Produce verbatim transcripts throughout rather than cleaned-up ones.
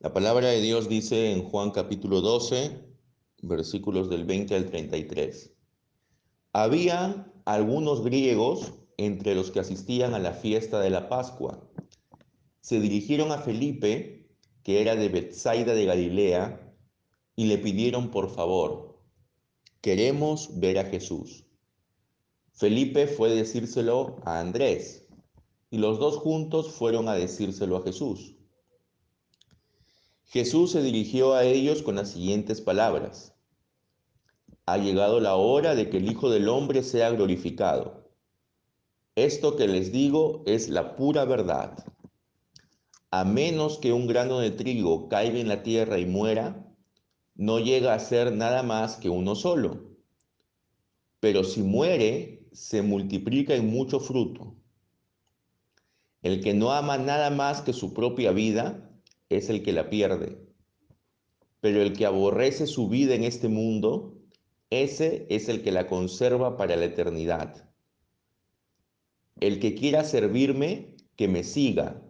La palabra de Dios dice en Juan capítulo doce, versículos del veinte al treinta y tres. Había algunos griegos entre los que asistían a la fiesta de la Pascua. Se dirigieron a Felipe, que era de Betsaida de Galilea, y le pidieron por favor, queremos ver a Jesús. Felipe fue a decírselo a Andrés, y los dos juntos fueron a decírselo a Jesús. Jesús se dirigió a ellos con las siguientes palabras. Ha llegado la hora de que el Hijo del Hombre sea glorificado. Esto que les digo es la pura verdad. A menos que un grano de trigo caiga en la tierra y muera, no llega a ser nada más que uno solo. Pero si muere, se multiplica en mucho fruto. El que no ama nada más que su propia vida, es el que la pierde. Pero el que aborrece su vida en este mundo, ese es el que la conserva para la eternidad. El que quiera servirme, que me siga,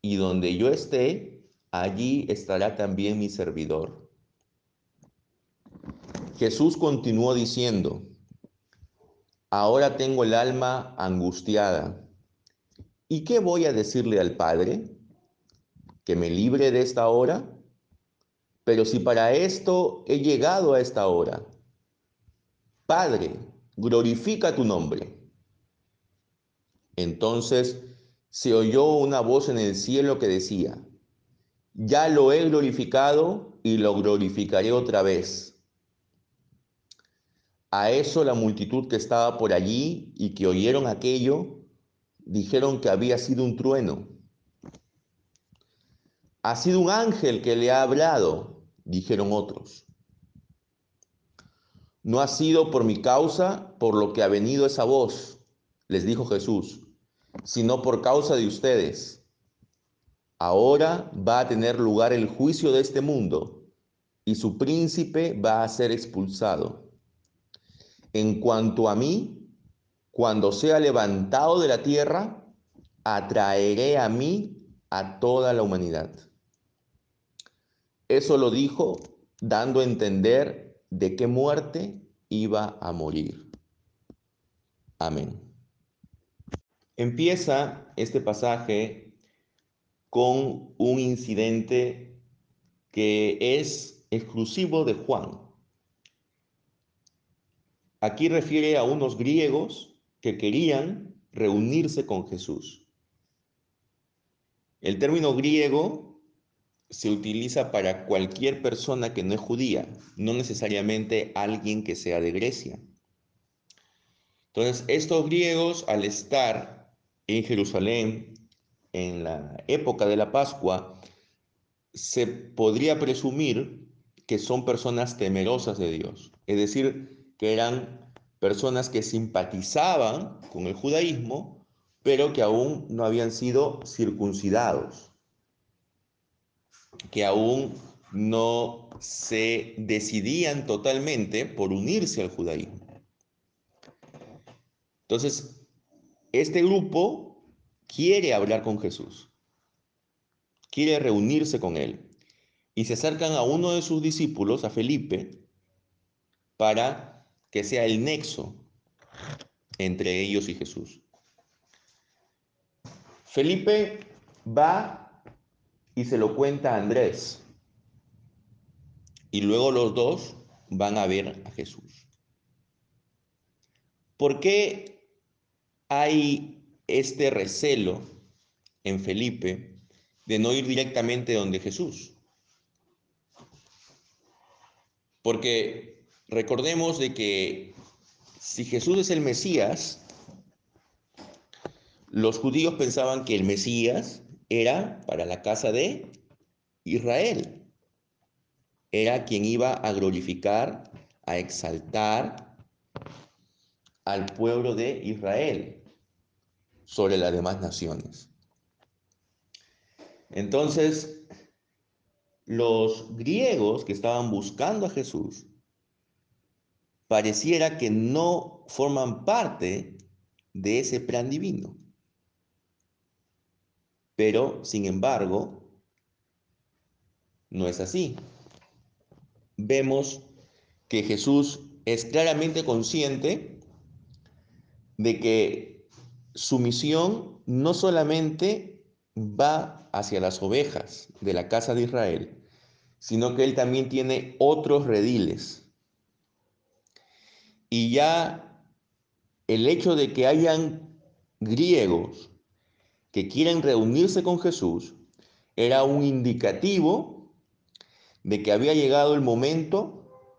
y donde yo esté, allí estará también mi servidor. Jesús continuó diciendo, ahora tengo el alma angustiada. ¿Y qué voy a decirle al Padre? ¿Que me libre de esta hora? Pero si para esto he llegado a esta hora. Padre, glorifica tu nombre. Entonces se oyó una voz en el cielo que decía, ya lo he glorificado y lo glorificaré otra vez. A eso la multitud que estaba por allí y que oyeron aquello, dijeron que había sido un trueno. Ha sido un ángel que le ha hablado, dijeron otros. No ha sido por mi causa por lo que ha venido esa voz, les dijo Jesús, sino por causa de ustedes. Ahora va a tener lugar el juicio de este mundo, y su príncipe va a ser expulsado. En cuanto a mí, cuando sea levantado de la tierra, atraeré a mí a toda la humanidad. Eso lo dijo dando a entender de qué muerte iba a morir. Amén. Empieza este pasaje con un incidente que es exclusivo de Juan. Aquí refiere a unos griegos que querían reunirse con Jesús. El término griego se utiliza para cualquier persona que no es judía, no necesariamente alguien que sea de Grecia. Entonces, estos griegos, al estar en Jerusalén en la época de la Pascua, se podría presumir que son personas temerosas de Dios, es decir, que eran personas que simpatizaban con el judaísmo, pero que aún no habían sido circuncidados, que aún no se decidían totalmente por unirse al judaísmo. Entonces, este grupo quiere hablar con Jesús, quiere reunirse con él, y se acercan a uno de sus discípulos, a Felipe, para que sea el nexo entre ellos y Jesús. Felipe va y se lo cuenta a Andrés. Y luego los dos van a ver a Jesús. ¿Por qué hay este recelo en Felipe de no ir directamente donde Jesús? Porque recordemos de que si Jesús es el Mesías, los judíos pensaban que el Mesías era para la casa de Israel. Era quien iba a glorificar, a exaltar al pueblo de Israel sobre las demás naciones. Entonces, los griegos que estaban buscando a Jesús pareciera que no forman parte de ese plan divino. Pero, sin embargo, no es así. Vemos que Jesús es claramente consciente de que su misión no solamente va hacia las ovejas de la casa de Israel, sino que él también tiene otros rediles. Y ya el hecho de que hayan griegos que quieren reunirse con Jesús era un indicativo de que había llegado el momento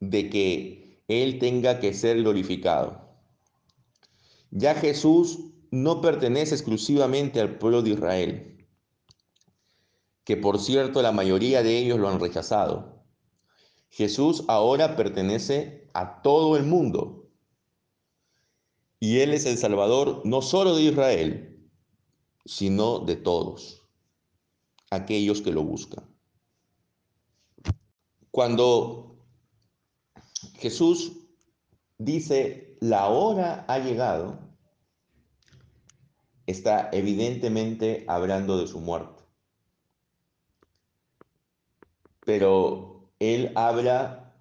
de que él tenga que ser glorificado. Ya Jesús no pertenece exclusivamente al pueblo de Israel, que por cierto la mayoría de ellos lo han rechazado. Jesús ahora pertenece a todo el mundo y él es el Salvador no solo de Israel, sino de todos aquellos que lo buscan. Cuando Jesús dice la hora ha llegado, está evidentemente hablando de su muerte. Pero él habla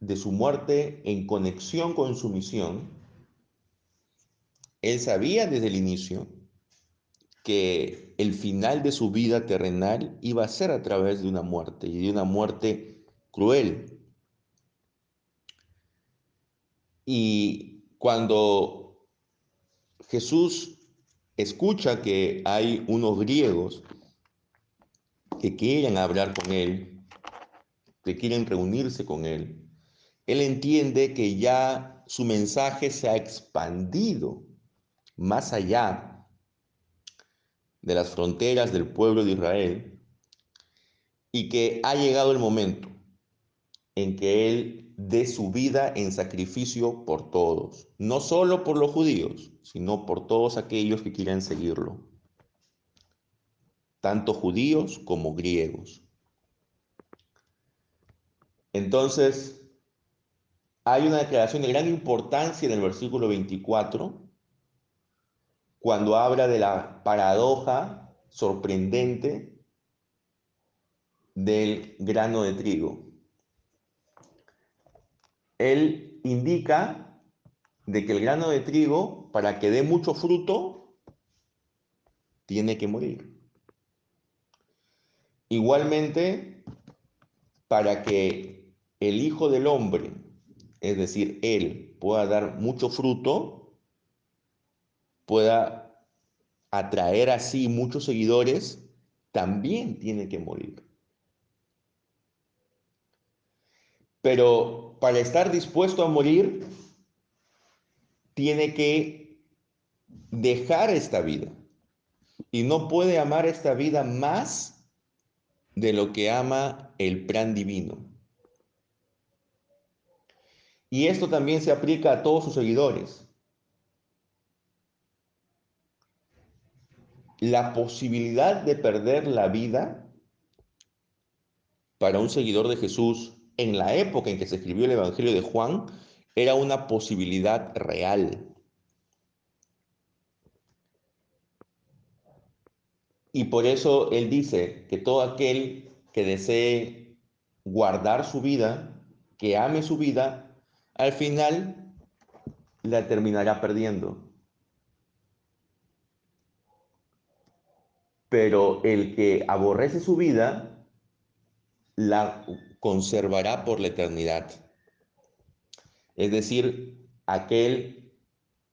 de su muerte en conexión con su misión. Él sabía desde el inicio que el final de su vida terrenal iba a ser a través de una muerte, y de una muerte cruel. Y cuando Jesús escucha que hay unos griegos que quieren hablar con él, que quieren reunirse con él, él entiende que ya su mensaje se ha expandido más allá de las fronteras del pueblo de Israel, y que ha llegado el momento en que él dé su vida en sacrificio por todos, no solo por los judíos, sino por todos aquellos que quieran seguirlo, tanto judíos como griegos. Entonces, hay una declaración de gran importancia en el versículo veinticuatro, cuando habla de la paradoja sorprendente del grano de trigo. Él indica de que el grano de trigo, para que dé mucho fruto, tiene que morir. Igualmente, para que el Hijo del Hombre, es decir, él, pueda dar mucho fruto, pueda atraer así muchos seguidores, también tiene que morir. Pero para estar dispuesto a morir, tiene que dejar esta vida. Y no puede amar esta vida más de lo que ama el plan divino. Y esto también se aplica a todos sus seguidores. La posibilidad de perder la vida para un seguidor de Jesús en la época en que se escribió el Evangelio de Juan era una posibilidad real. Y por eso él dice que todo aquel que desee guardar su vida, que ame su vida, al final la terminará perdiendo. Pero el que aborrece su vida, la conservará por la eternidad. Es decir, aquel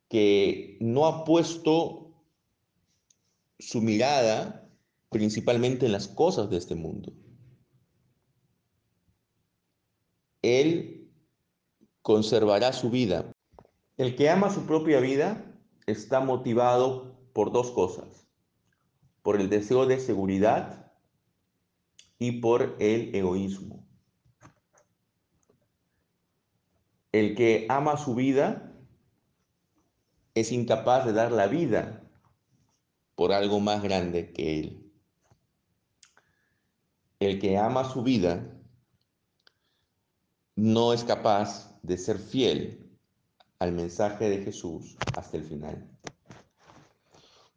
que no ha puesto su mirada principalmente en las cosas de este mundo. Él conservará su vida. El que ama su propia vida está motivado por dos cosas: por el deseo de seguridad y por el egoísmo. El que ama su vida es incapaz de dar la vida por algo más grande que él. El que ama su vida no es capaz de ser fiel al mensaje de Jesús hasta el final.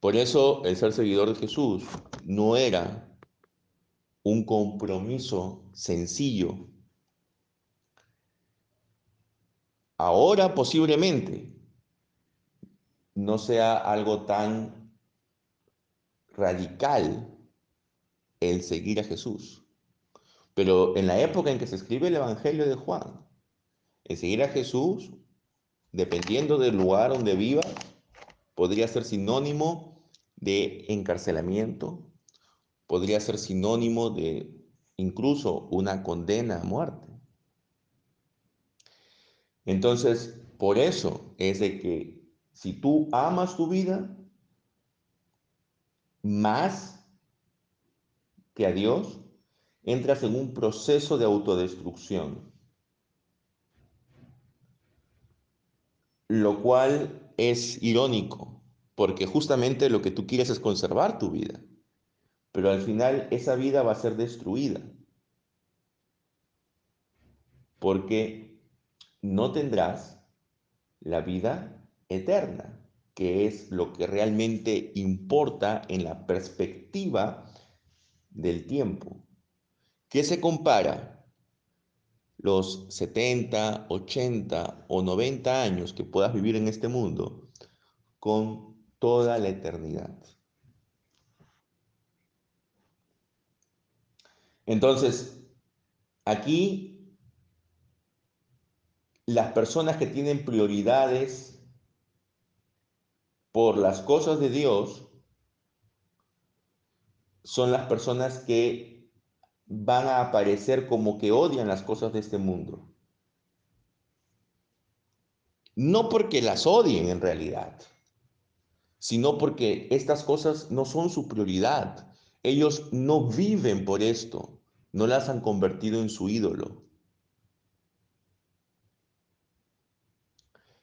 Por eso el ser seguidor de Jesús no era un compromiso sencillo. Ahora posiblemente no sea algo tan radical el seguir a Jesús, pero en la época en que se escribe el Evangelio de Juan, el seguir a Jesús, dependiendo del lugar donde viva, podría ser sinónimo de encarcelamiento, podría ser sinónimo de incluso una condena a muerte. Entonces, por eso es de que si tú amas tu vida más que a Dios, entras en un proceso de autodestrucción, lo cual es irónico, porque justamente lo que tú quieres es conservar tu vida, pero al final esa vida va a ser destruida, porque no tendrás la vida eterna, que es lo que realmente importa en la perspectiva del tiempo, que se compara los setenta, ochenta o noventa años que puedas vivir en este mundo con toda la eternidad. Entonces, aquí las personas que tienen prioridades por las cosas de Dios son las personas que van a aparecer como que odian las cosas de este mundo. No porque las odien en realidad, sino porque estas cosas no son su prioridad. Ellos no viven por esto, no las han convertido en su ídolo.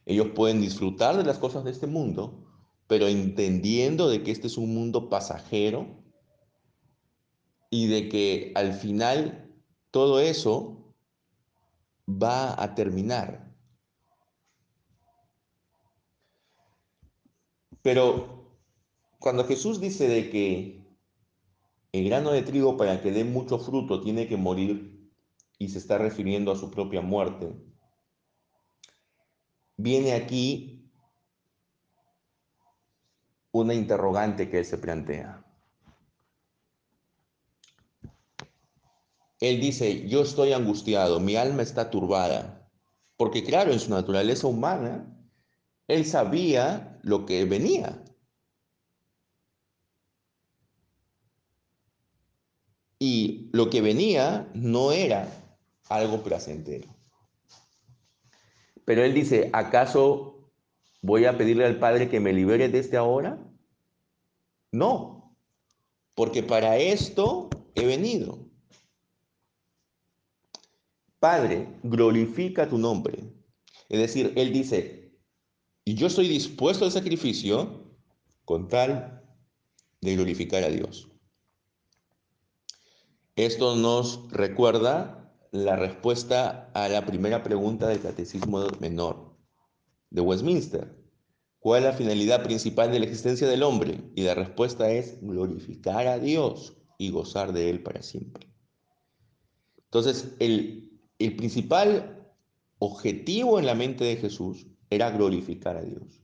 Ellos pueden disfrutar de las cosas de este mundo, pero entendiendo de que este es un mundo pasajero y de que al final todo eso va a terminar. Pero cuando Jesús dice de que el grano de trigo para que dé mucho fruto tiene que morir y se está refiriendo a su propia muerte, viene aquí una interrogante que él se plantea. Él dice, yo estoy angustiado, mi alma está turbada, porque claro, en su naturaleza humana, él sabía lo que venía. Y lo que venía no era algo placentero. Pero él dice, ¿acaso voy a pedirle al Padre que me libere desde ahora? No, porque para esto he venido. Padre, glorifica tu nombre. Es decir, él dice, y yo estoy dispuesto al sacrificio con tal de glorificar a Dios. Esto nos recuerda la respuesta a la primera pregunta del Catecismo Menor de Westminster. ¿Cuál es la finalidad principal de la existencia del hombre? Y la respuesta es glorificar a Dios y gozar de Él para siempre. Entonces, el, el principal objetivo en la mente de Jesús era glorificar a Dios.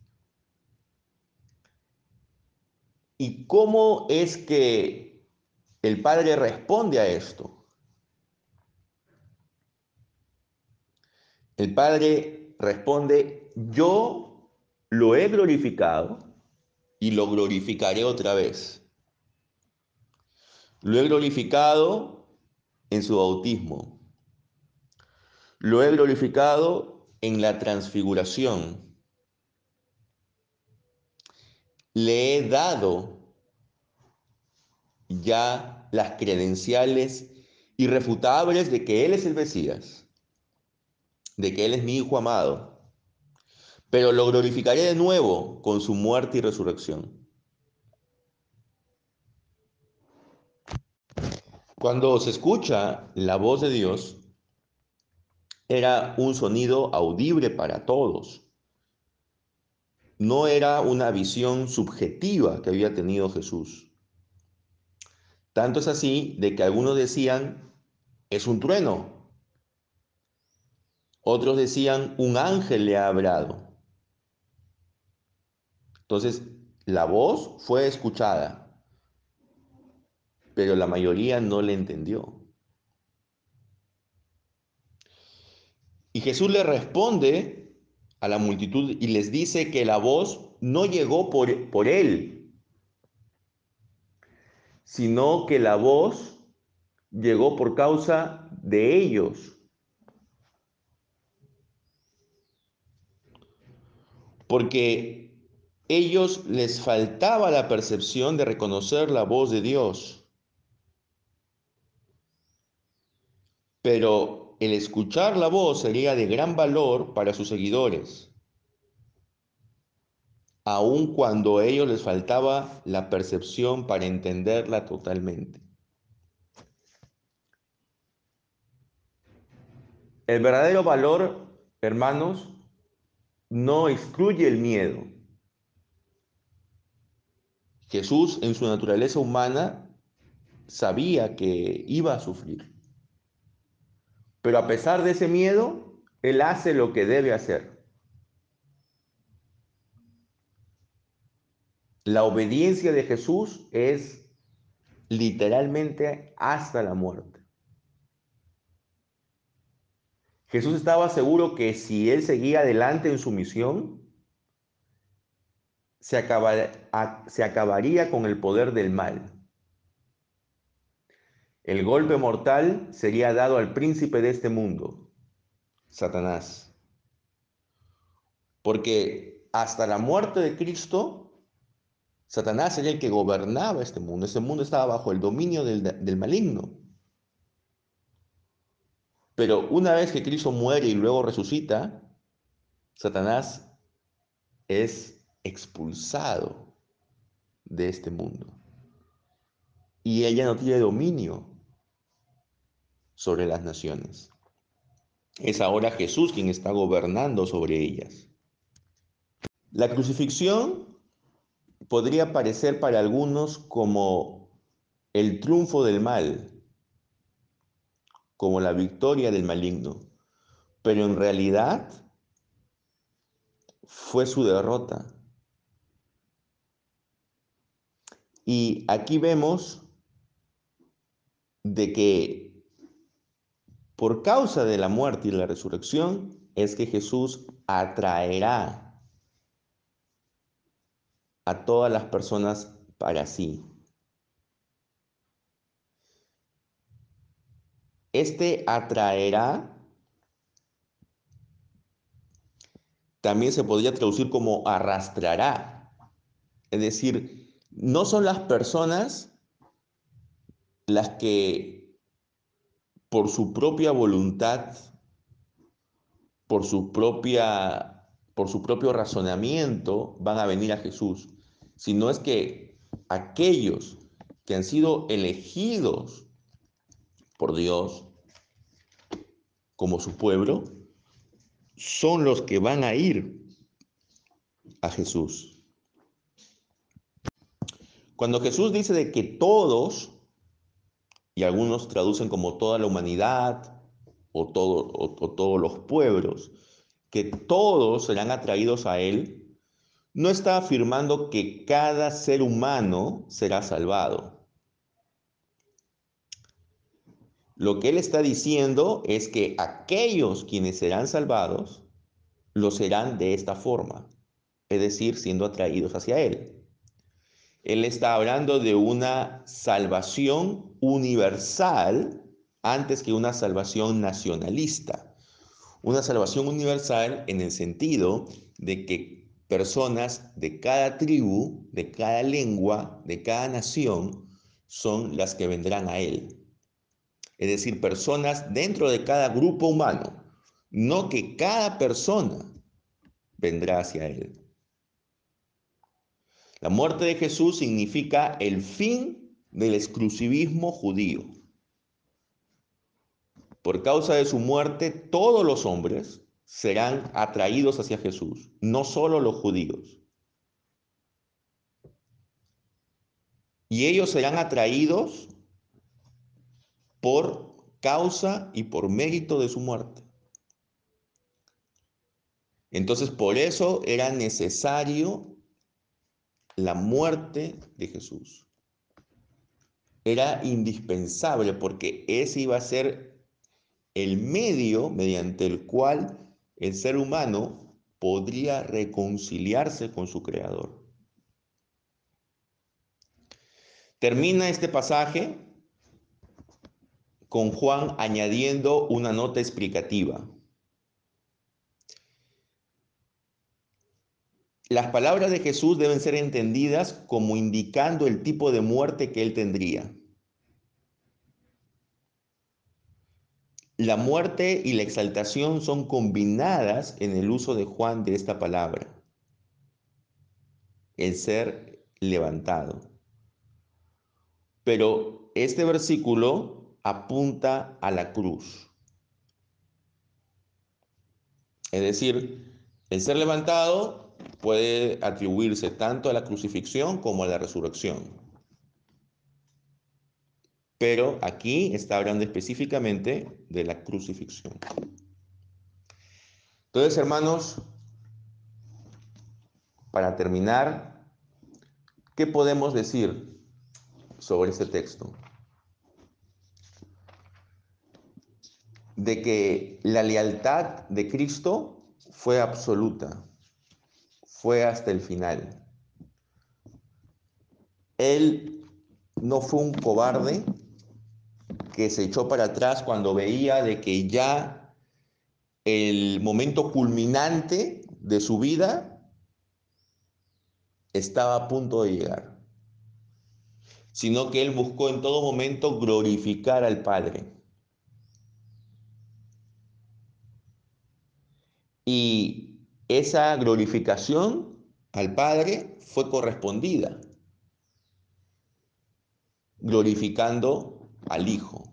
¿Y cómo es que el Padre responde a esto? El Padre responde, yo lo he glorificado y lo glorificaré otra vez. Lo he glorificado en su bautismo. Lo he glorificado en la transfiguración. Le he dado ya las credenciales irrefutables de que Él es el Mesías, de que Él es mi Hijo amado. Pero lo glorificaré de nuevo con su muerte y resurrección. Cuando se escucha la voz de Dios, era un sonido audible para todos. No era una visión subjetiva que había tenido Jesús. Tanto es así de que algunos decían, es un trueno. Otros decían, un ángel le ha hablado. Entonces, la voz fue escuchada, pero la mayoría no le entendió. Y Jesús le responde a la multitud y les dice que la voz no llegó por, por él, sino que la voz llegó por causa de ellos. Porque ellos les faltaba la percepción de reconocer la voz de Dios. Pero el escuchar la voz sería de gran valor para sus seguidores, aun cuando a ellos les faltaba la percepción para entenderla totalmente. El verdadero valor, hermanos, no excluye el miedo. Jesús, en su naturaleza humana, sabía que iba a sufrir. Pero a pesar de ese miedo, Él hace lo que debe hacer. La obediencia de Jesús es literalmente hasta la muerte. Jesús estaba seguro que si él seguía adelante en su misión, se acabar, se acabaría con el poder del mal. El golpe mortal sería dado al príncipe de este mundo, Satanás. Porque hasta la muerte de Cristo, Satanás era el que gobernaba este mundo. Este mundo estaba bajo el dominio del, del maligno. Pero una vez que Cristo muere y luego resucita, Satanás es expulsado de este mundo. Y ella no tiene dominio sobre las naciones. Es ahora Jesús quien está gobernando sobre ellas. La crucifixión podría parecer para algunos como el triunfo del mal, como la victoria del maligno, pero en realidad fue su derrota. Y aquí vemos de que por causa de la muerte y la resurrección es que Jesús atraerá a todas las personas para sí. Este atraerá también se podría traducir como arrastrará. Es decir, no son las personas las que por su propia voluntad, por su propia, por su propio razonamiento van a venir a Jesús, sino es que aquellos que han sido elegidos por Dios como su pueblo, son los que van a ir a Jesús. Cuando Jesús dice de que todos, y algunos traducen como toda la humanidad, o, todo, o, o todos los pueblos, que todos serán atraídos a Él, no está afirmando que cada ser humano será salvado. Lo que él está diciendo es que aquellos quienes serán salvados, lo serán de esta forma, es decir, siendo atraídos hacia él. Él está hablando de una salvación universal antes que una salvación nacionalista. Una salvación universal en el sentido de que personas de cada tribu, de cada lengua, de cada nación, son las que vendrán a él. Es decir, personas dentro de cada grupo humano, no que cada persona vendrá hacia él. La muerte de Jesús significa el fin del exclusivismo judío. Por causa de su muerte, todos los hombres serán atraídos hacia Jesús, no solo los judíos. Y ellos serán atraídos por causa y por mérito de su muerte. Entonces, por eso era necesario la muerte de Jesús. Era indispensable porque ese iba a ser el medio mediante el cual el ser humano podría reconciliarse con su Creador. Termina este pasaje con Juan añadiendo una nota explicativa. Las palabras de Jesús deben ser entendidas como indicando el tipo de muerte que él tendría. La muerte y la exaltación son combinadas en el uso de Juan de esta palabra, el ser levantado. Pero este versículo apunta a la cruz. Es decir, el ser levantado puede atribuirse tanto a la crucifixión como a la resurrección. Pero aquí está hablando específicamente de la crucifixión. Entonces, hermanos, para terminar, ¿qué podemos decir sobre este texto? De que la lealtad de Cristo fue absoluta. Fue hasta el final. Él no fue un cobarde que se echó para atrás cuando veía de que ya el momento culminante de su vida estaba a punto de llegar, sino que él buscó en todo momento glorificar al Padre. Y esa glorificación al Padre fue correspondida, glorificando al Hijo.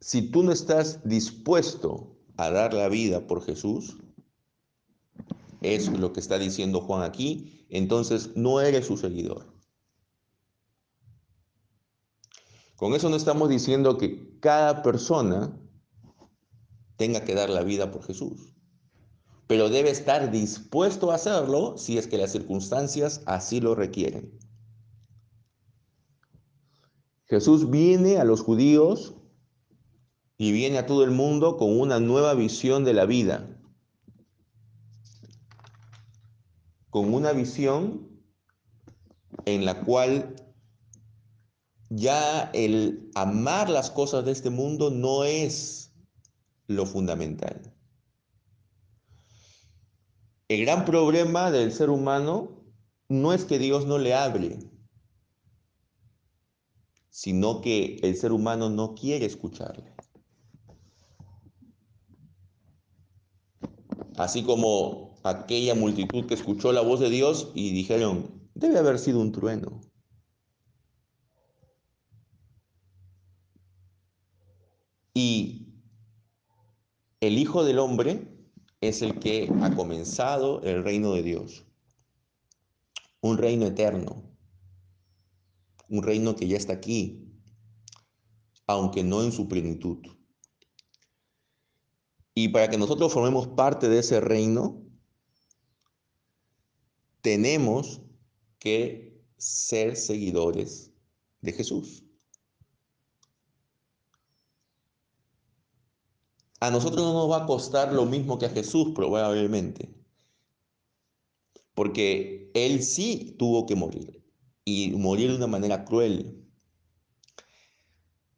Si tú no estás dispuesto a dar la vida por Jesús, es lo que está diciendo Juan aquí, entonces no eres su seguidor. Con eso no estamos diciendo que cada persona tenga que dar la vida por Jesús, pero debe estar dispuesto a hacerlo si es que las circunstancias así lo requieren. Jesús viene a los judíos y viene a todo el mundo con una nueva visión de la vida, con una visión en la cual ya el amar las cosas de este mundo no es lo fundamental. El gran problema del ser humano no es que Dios no le hable, sino que el ser humano no quiere escucharle. Así como aquella multitud que escuchó la voz de Dios y dijeron, debe haber sido un trueno. Y el Hijo del Hombre es el que ha comenzado el reino de Dios, un reino eterno, un reino que ya está aquí, aunque no en su plenitud. Y para que nosotros formemos parte de ese reino, tenemos que ser seguidores de Jesús. A nosotros no nos va a costar lo mismo que a Jesús probablemente, porque él sí tuvo que morir, y morir de una manera cruel.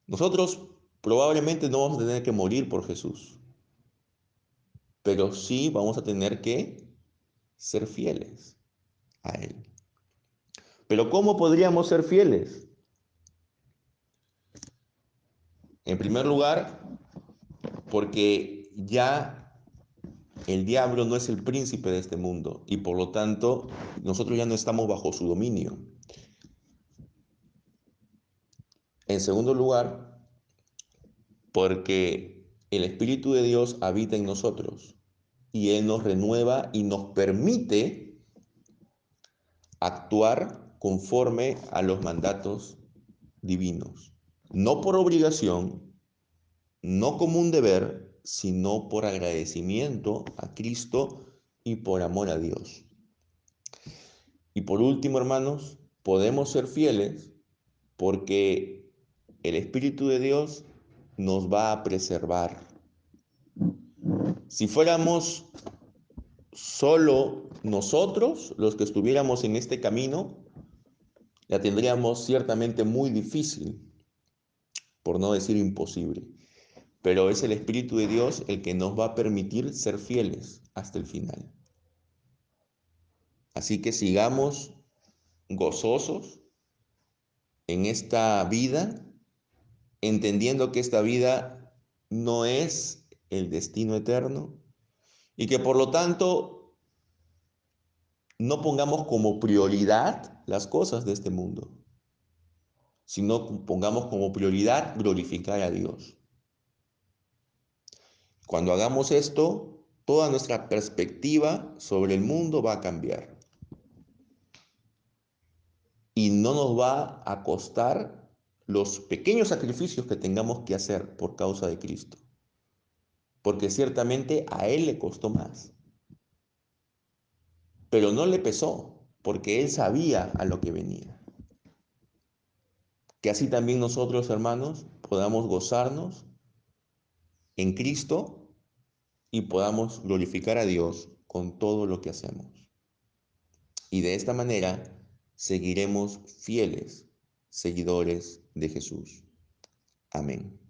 Nosotros probablemente no vamos a tener que morir por Jesús, pero sí vamos a tener que ser fieles a él. Pero ¿cómo podríamos ser fieles? En primer lugar, porque ya el diablo no es el príncipe de este mundo y por lo tanto nosotros ya no estamos bajo su dominio. En segundo lugar, porque el Espíritu de Dios habita en nosotros y Él nos renueva y nos permite actuar conforme a los mandatos divinos, no por obligación, no como un deber, sino por agradecimiento a Cristo y por amor a Dios. Y por último, hermanos, podemos ser fieles porque el Espíritu de Dios nos va a preservar. Si fuéramos solo nosotros los que estuviéramos en este camino, la tendríamos ciertamente muy difícil, por no decir imposible. Pero es el Espíritu de Dios el que nos va a permitir ser fieles hasta el final. Así que sigamos gozosos en esta vida, entendiendo que esta vida no es el destino eterno y que por lo tanto no pongamos como prioridad las cosas de este mundo, sino pongamos como prioridad glorificar a Dios. Cuando hagamos esto, toda nuestra perspectiva sobre el mundo va a cambiar y no nos va a costar los pequeños sacrificios que tengamos que hacer por causa de Cristo. Porque ciertamente a Él le costó más. Pero no le pesó, porque Él sabía a lo que venía. Que así también nosotros, hermanos, podamos gozarnos en Cristo y podamos glorificar a Dios con todo lo que hacemos. Y de esta manera seguiremos fieles seguidores de Jesús. Amén.